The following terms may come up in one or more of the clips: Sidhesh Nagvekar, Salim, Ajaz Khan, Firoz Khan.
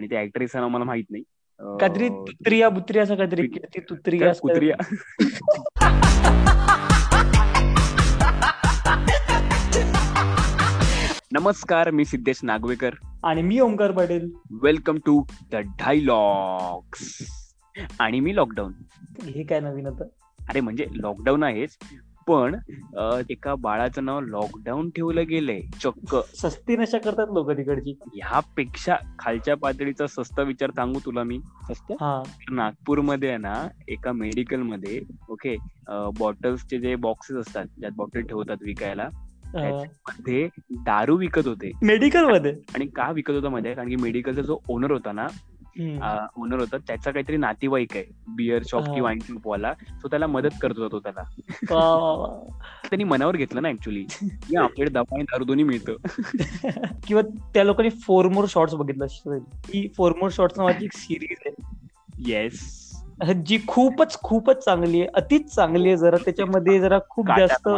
आणि त्या ऍक्ट्रेस नाव मला माहित नाही, काहीतरी तुत्रिया बुत्रिया असं काहीतरी, ती तुत्रिया कुत्रिया नमस्कार, मी सिद्धेश नागवेकर आणि मी Omkar Badel. Welcome to the dialogues. आणि मी लॉकडाऊन, हे काय नवीन होतं? अरे म्हणजे लॉकडाऊन आहेच, पण एका बाळाचं नाव लॉकडाऊन ठेवलं गेलंय. चक्क सस्ती नशा करतात लोक तिकडची. ह्यापेक्षा खालच्या पातळीचा सस्ता विचार सांगू तुला मी. नागपूरमध्ये आहे ना, एका मेडिकल मध्ये ओके बॉटल्सचे जे बॉक्सेस असतात ज्यात बॉटल ठेवतात विकायला, मध्ये दारू विकत होते मेडिकल मध्ये. आणि का विकत होता मध्ये? कारण की मेडिकलचा जो ओनर होता ना, ओनर होता, त्याचा काहीतरी नातेवाईक आहे बिअर शॉप की वाईन शॉपवाला, तो त्याला मदत करत होता. त्याला त्यांनी मनावर घेतलं ना ऍक्च्युली, आपल्याकडे दफा आणि दारू दोन्ही मिळतं. किंवा त्या लोकांनी फोर मोर शॉर्ट्स बघितलं, ही फोर मोर शॉर्ट्स नावाची एक सिरीज आहे, येस, जी खूपच खूपच चांगली आहे, अतिच चांगली आहे. जरा त्याच्यामध्ये जरा खूप जास्त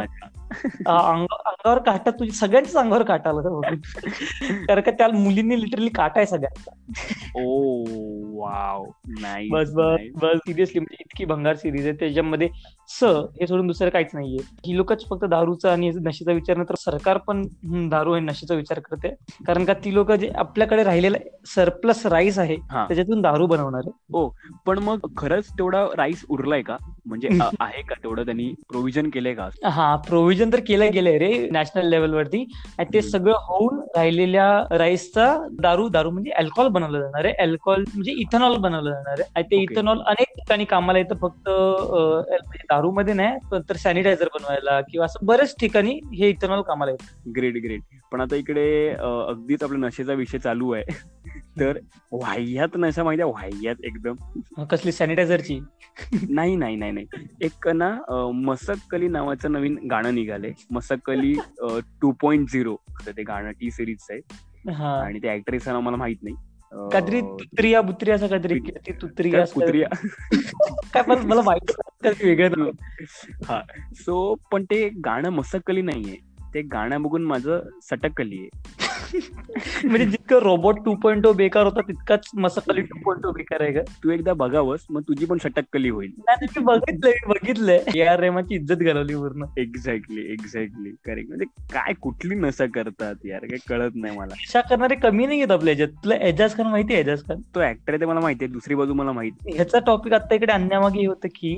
अंगावर काटा, तुझ्या सगळ्यांच्या अंगावर काटा आला तर, का त्या मुलींनी लिटरली काटा आहे सगळ्यांचा. ओ वाव, नाही बस बस बस, सिरियसली म्हणजे इतकी भंगार सिरीज आहे. त्याच्यामध्ये हे सोडून दुसरं काहीच नाहीये. ही लोकच फक्त दारूचा आणि नशेचा विचार नाही, तर सरकार पण दारू आणि नशेचा विचार करते. कारण का ती लोक जे आपल्याकडे राहिलेला सरप्लस राईस आहे त्याच्यातून दारू बनवणार आहे. हो, पण मग खरंच तेवढा राईस उरलाय का? म्हणजे आहे का तेवढं? त्यांनी प्रोव्हिजन केलंय का? हा, प्रोव्हिजन तर केलं गेलंय रे नॅशनल लेवलवरती. आणि ते सगळं होऊन राहिलेल्या राईसचा दारू म्हणजे अल्कोहोल बनवलं जाणार आहे. अल्कोहोल म्हणजे इथेनॉल बनवलं जाणार आहे. आणि ते इथेनॉल अनेक ठिकाणी कामाला येतं, फक्त दारूमध्ये नाही तर सॅनिटायझर बनवायला किंवा असं बऱ्याच ठिकाणी हे इथेनॉल कामाला येतं. Great great. पण आता इकडे अगदीच आपला नशेचा विषय चालू आहे, तर वाह्यात नशा माहिती आहे, वाह्यात एकदम कसली सॅनिटायझरची. नाही नाही नाही नाही, एक ना मसकली नावाचं नवीन गाणं निघालंय, मसकली 2.0 ते गाणं, टी सिरीजचं आहे. आणि त्या ऍक्ट्रेसचं नाव मला माहित नाही, काहीतरी तुत्रिया बुत्रिया असं काहीतरी, ती तुत्रिया कुत्रिया काय, पण मला माहित वेगळं. हा, सो पण ते गाणं मसकली नाहीये, ते गाणं बघून माझं सटकली आहे. म्हणजे जितकं रोबोट 2.0 बेकार होता तितकाच मसकली 2.0 बेकार आहे का? तू एकदा बघावंस, मग तुझी पण सटकली होईल. नाही, बघितलंय यार, रेमाची इज्जत घालवली पूर्ण. Exactly exactly correct. म्हणजे काय कुठली नशा करतात यार, काही कळत नाही मला. नशा करणारे कमी नाही आहेत आपल्या ह्याच्यात. तुला एजाज खान माहिती आहे? एजाज खान तो ऍक्टर आहे ते मला माहिती आहे, दुसरी बाजू मला माहिती. ह्याचा टॉपिक आता इकडे आणण्यामागे हे होतं की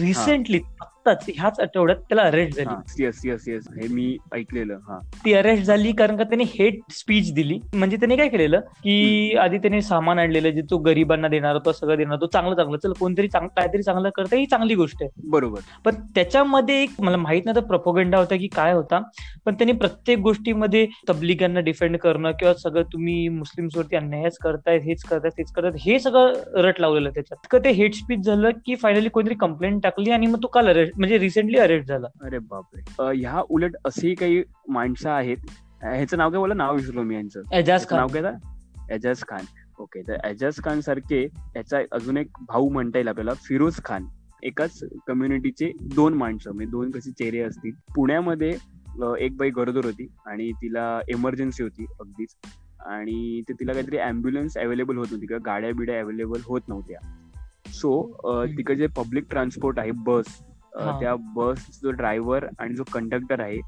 रिसेंटली ह्याच आठवड्यात त्याला अरेस्ट झाली. यस यस यस, हे मी ऐकलेलं. हा, ती अरेस्ट झाली कारण का त्याने हेट स्पीच दिली. म्हणजे त्याने काय केलेलं की आधी त्याने सामान आणलेलं जे तो गरिबांना देणार होता, सगळं देणार होतो, चांगलं चांगलं, चल कोणतरी काहीतरी चांगलं करतं, ही चांगली गोष्ट आहे, बरोबर. पण त्याच्यामध्ये एक मला माहित नाही तर प्रोपोगंडा होता की काय होता, पण त्यांनी प्रत्येक गोष्टीमध्ये तबलिगांना डिफेंड करणं किंवा सगळं तुम्ही मुस्लिम्सवरती अन्यायच करतायत, हेच करतायत, तेच करतायत, हे सगळं रट लावलेलं त्याच्यात. ते हेट स्पीच झालं की फायनली कोणतरी कंप्लेंट टाकली आणि मग तो काल अरेस्ट, म्हणजे रिसेंटली अरेस्ट झाला. अरे बापरे. ह्या उलट असेही काही माणसं आहेत, ह्याचं नाव काय बोला, नाव विसरलो मी यांचं, एजाज खान. नाव काय? एजाज खान. ओके, तर एजाज खान सारखे याचा अजून एक भाऊ म्हणता येईल आपल्याला, फिरोज खान. एकाच कम्युनिटीचे दोन माणसं, म्हणजे दोन कसे चेहरे असतील. पुण्यामध्ये एक बाई गरोदर होती आणि तिला इमर्जन्सी होती अगदीच, आणि ते तिला काहीतरी अँब्युलन्स अवेलेबल होत नव्हती किंवा गाड्या बिड्या अवेलेबल होत नव्हत्या. सो तिकडे जे पब्लिक ट्रान्सपोर्ट आहे, बस, त्या बस जो ड्रायव्हर आणि जो कंडक्टर आहे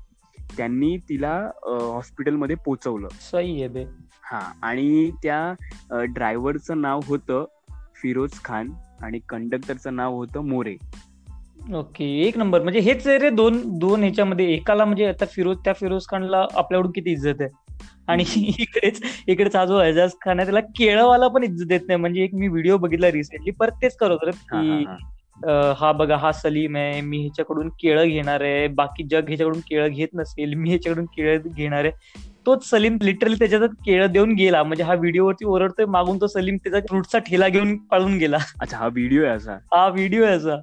त्यांनी तिला हॉस्पिटलमध्ये पोहोचवलं. सही आहे. हा, आणि त्या ड्रायव्हरचं नाव होतं फिरोज खान आणि कंडक्टरचं नाव होतं मोरे. ओके, एक नंबर. म्हणजे हेच रे दोन दोन ह्याच्यामध्ये एकाला, म्हणजे आता फिरोज खानला आपल्याकडून किती इज्जत आहे, आणि इकडेच हा जो एजाज खान आहे त्याला केळवाला पण इज्जत देत नाही. म्हणजे एक मी व्हिडिओ बघितला रिसेंटली, परत तेच करत की हा बघा, हा सलीम आहे, मी ह्याच्याकडून केळं घेणार आहे, बाकी जग ह्याच्याकडून केळं घेत नसेल, मी ह्याच्याकडून केळं घेणार आहे. तोच सलीम लिटरली त्याच्यात केळं देऊन गेला. म्हणजे हा व्हिडिओवरती ओरडतोय, मागून तो सलीम त्याचा फ्रूटचा ठेला घेऊन पळून गेला. अच्छा, हा व्हिडिओ आहे असा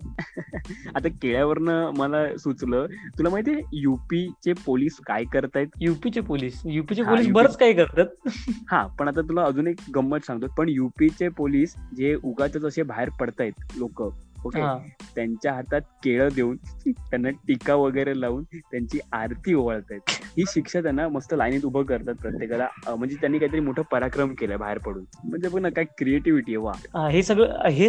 आता केळ्यावरनं मला सुचलं, तुला माहितीये युपीचे पोलीस काय करतायत? युपीचे पोलीस बरंच काय करतात. हा, पण आता तुला अजून एक गंमत सांगतो. पण युपीचे पोलीस जे उगाच असे बाहेर पडतायत लोक, ओके, त्यांच्या हातात केळं देऊन त्यांना टीका वगैरे लावून त्यांची आरती ओवाळतात. ही शिक्षा त्यांना मस्त लाईनीत उभं करतात प्रत्येकाला. म्हणजे त्यांनी काहीतरी मोठा पराक्रम केलाय बाहेर पडून. म्हणजे बघ ना काय क्रिएटिव्हिटी आहे. वा, हे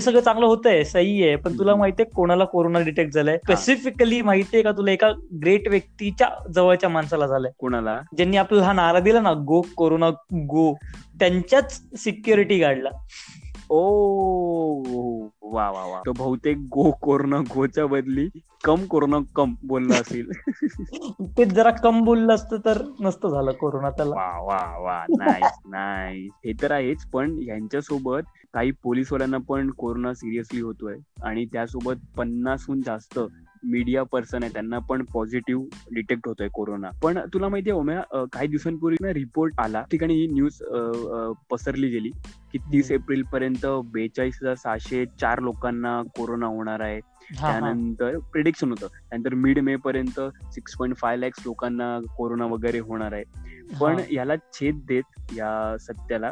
सगळं चांगलं होतंय, सही आहे. पण तुला माहितीये कोणाला कोरोना डिटेक्ट झालाय स्पेसिफिकली? माहितीये का तुला? एका ग्रेट व्यक्तीच्या जवळच्या माणसाला झालंय. कोणाला? ज्यांनी आपल्याला हा नारा दिला ना, गो कोरोना गो, त्यांच्याच सिक्युरिटी गार्डला. ओ वा वा वा. तो बहुतेक गो कोरोना गोच्या बदली कम कोरोना कम बोलला असेल. ते जरा कम बोललं असतं तर नसतं झालं कोरोना त्याला. वा वा वा, नाईस नाईस. हे तर आहेच, पण यांच्यासोबत काही पोलिसवाल्यांना पण कोरोना सिरियसली होतोय आणि त्यासोबत 50हून जास्त मीडिया पर्सन आहे त्यांना पण पॉझिटिव्ह डिटेक्ट होतोय कोरोना. पण तुला माहितीये ओम्या, काही दिवसांपूर्वी रिपोर्ट आला ठिकाणी ही न्यूज पसरली गेली की 30 एप्रिल पर्यंत 42,604 लोकांना कोरोना होणार आहे. त्यानंतर प्रिडिक्शन होतं, त्यानंतर मिड मे पर्यंत 6.5 लाख लोकांना कोरोना वगैरे होणार आहे. पण याला छेद देत या सत्याला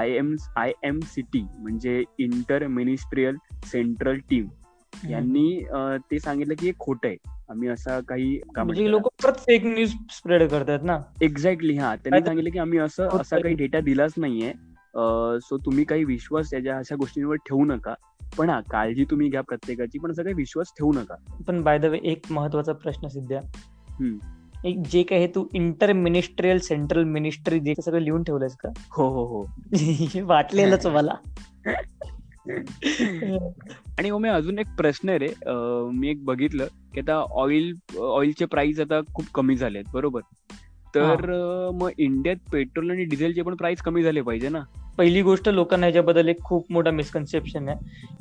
IMCT म्हणजे इंटर मिनिस्ट्रियल सेंट्रल टीम यांनी ते सांगितलं की हे खोटं आहे. आम्ही असा काही लोक फेक न्यूज स्प्रेड करतात ना. एक्झॅक्टली. हा, त्यांनी सांगितलं की आम्ही असा काही डेटा दिलाच नाहीये, सो तुम्ही काही विश्वास त्याच्या अशा गोष्टींवर ठेवू नका. पण हा, काळजी तुम्ही घ्या प्रत्येकाची, पण असं काही विश्वास ठेवू नका. पण बाय द वे एक महत्वाचा प्रश्न सिद्ध्या, एक जे काही तू इंटर मिनिस्ट्रियल सेंट्रल मिनिस्ट्री जे सगळं लिहून ठेवलंयस का? हो हो हो, वाटलेलंच मला. आणि ओमे अजून एक प्रश्न रे, मी एक बघितलं की आता ऑइलचे प्राइस आता खूप कमी झालेत, बरोबर? तर मग इंडियात पेट्रोल आणि डिझेलचे पण प्राइस कमी झाले पाहिजे ना. पहिली गोष्ट, लोकांना ह्याच्याबद्दल एक खूप मोठा मिसकन्सेप्शन आहे.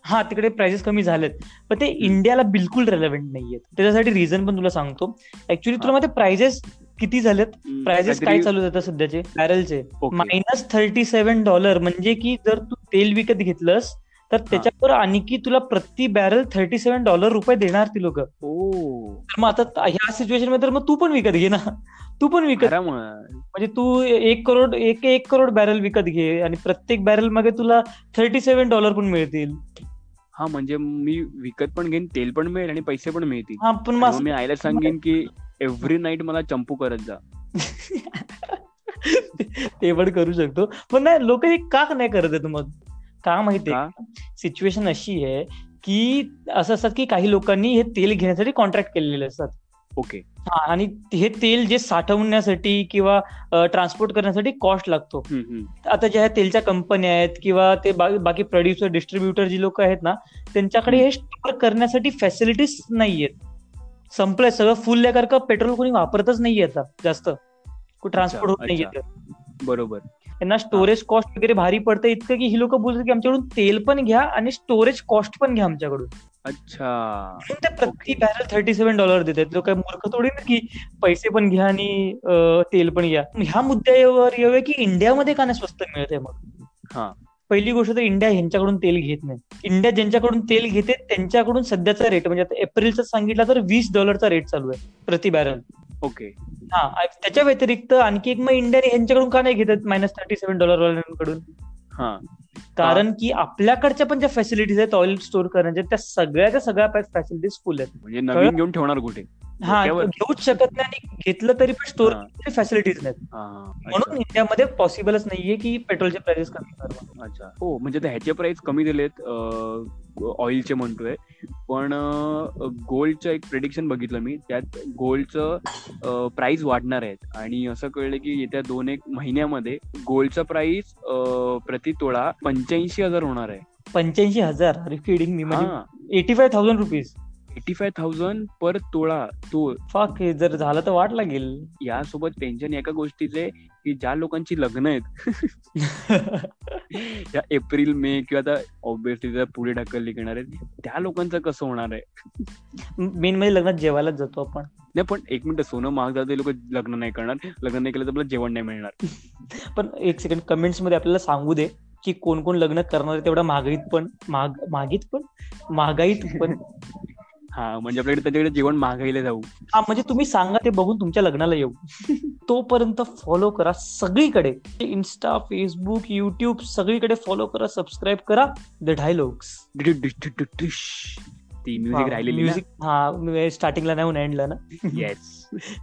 हा, तिकडे प्राइसेस कमी झालेत, पण ते इंडियाला बिलकुल रेलेव्हंट नाहीयेत. त्याच्यासाठी रिझन पण तुला सांगतो. ऍक्च्युली तुला माहिती प्राइसेस किती झालेत? प्राइसेस काय चालू आहेत सध्याचे बॅरलचे? -$37. म्हणजे की जर तू तेल विकत घेतलंस तर त्याच्यावर आणखी तुला प्रति बॅरल $37 रुपये देणार ती लोक. मग आता ह्या सिच्युएशन मध्ये मग तू पण विकत घे ना. तू पण विकत, म्हणजे तू एक करोड बॅरल विकत घे आणि प्रत्येक बॅरल मागे तुला $37 पण मिळतील. हा, म्हणजे मी विकत पण घेईन, तेल पण मिळेल आणि पैसे पण मिळतील. हा, पण मग मी आईला सांगेन की एव्हरी नाईट मला चंपू करत जा. ते पण करू शकतो, पण नाही, लोक हे का नाही करत आहेत? मग का माहितीये, सिच्युएशन अशी आहे की असं असतात की काही लोकांनी हे तेल घेण्यासाठी कॉन्ट्रॅक्ट केलेले असतात. ओके. हा, आणि हे तेल जे साठवण्यासाठी किंवा ट्रान्सपोर्ट करण्यासाठी कॉस्ट लागतो. आता ज्या तेलच्या कंपन्या आहेत किंवा ते बाकी प्रोड्युसर डिस्ट्रीब्युटर जी लोक आहेत ना, त्यांच्याकडे हे स्टोअर करण्यासाठी फॅसिलिटीज नाहीयेत. संपलंय सगळं, फुल लेकर पेट्रोल कोणी वापरतच नाहीये आता, जास्त ट्रान्सपोर्ट होत नाहीये. बरोबर. त्यांना स्टोरेज कॉस्ट वगैरे भारी पडतं, इतकं की ही लोक बोलतात की आमच्याकडून तेल पण घ्या आणि स्टोरेज कॉस्ट पण घ्या आमच्याकडून. अच्छा. ते प्रति बॅरल $37 देतात लोक. मूर्ख थोडी ना की पैसे पण घ्या आणि तेल पण घ्या. ह्या मुद्द्यावर येऊया की इंडियामध्ये का नाही स्वस्त मिळत आहे. मग हा, पहिली गोष्ट तर इंडिया ह्यांच्याकडून तेल घेत नाही. इंडिया ज्यांच्याकडून तेल घेते त्यांच्याकडून सध्याचा रेट, म्हणजे आता एप्रिलचा सांगितला तर $20 रेट चालू आहे प्रति बॅरल. ओके. हा, त्याच्या व्यतिरिक्त आणखी एक मग इंडियाने ह्यांच्याकडून का नाही घेतात -$37 वाल्यांकडून? हा, कारण की आपल्याकडच्या पण ज्या फॅसिलिटीज आहेत ऑइल स्टोअर करण्याच्या, त्या सगळ्या फॅसिलिटीज फुल आहेत. म्हणजे नवीन घेऊन ठेवणार कुठे? हा, घेऊच शकत नाही आणि घेतलं तरी पण स्टोअर फॅसिलिटीज नाहीत. म्हणून इंडियामध्ये पॉसिबलच नाहीये की पेट्रोलचे प्राइसेस कमी करणं. अच्छा. हो, म्हणजे ह्याचे प्राइस कमी दिलेत ऑइलचे म्हणतोय, पण गोल्डचं एक प्रेडिक्शन बघितलं मी, त्यात गोल्डचं प्राइस वाढणार आहेत आणि असं कळलं की येत्या 2-1 महिन्यामध्ये गोल्डचा प्राइस प्रति तोळा 85,000 होणार आहे. 85,000? रिफिडिंग मी म्हणजे ₹85,000. ₹85,000 पर तोळा. तो फाक जर झालं तर वाट लागेल. यासोबत टेन्शन एका गोष्टीचे की ज्या लोकांची लग्न आहेत या एप्रिल मे किंवा आता ऑब्व्हियसली पुढे ढकलली घेणार आहेत, त्या लोकांचं कसं होणार आहे? मेन म्हणजे लग्नात जेवायलाच जातो आपण. नाही पण एक मिनिट, सोनं महाग जाते, लोक लग्न नाही करणार. लग्न नाही केलं तर आपल्याला जेवण नाही मिळणार. पण एक सेकंड, कमेंट्स मध्ये आपल्याला सांगू दे की कोण कोण लग्न करणार आहे तेवढा महागाईत पण. हा, म्हणजे आपल्याकडे त्याच्याकडे जेवण मागायला जाऊ. हा, म्हणजे तुम्ही सांगा ते बघून तुमच्या लग्नाला येऊ. तोपर्यंत फॉलो करा सगळीकडे, इन्स्टा, फेसबुक, युट्यूब, सगळीकडे फॉलो करा, सबस्क्राईब करा द डायलॉग्स. ती म्युझिक राहिलेली, म्युझिक हा स्टार्टिंगला नाही एंडला ना. येस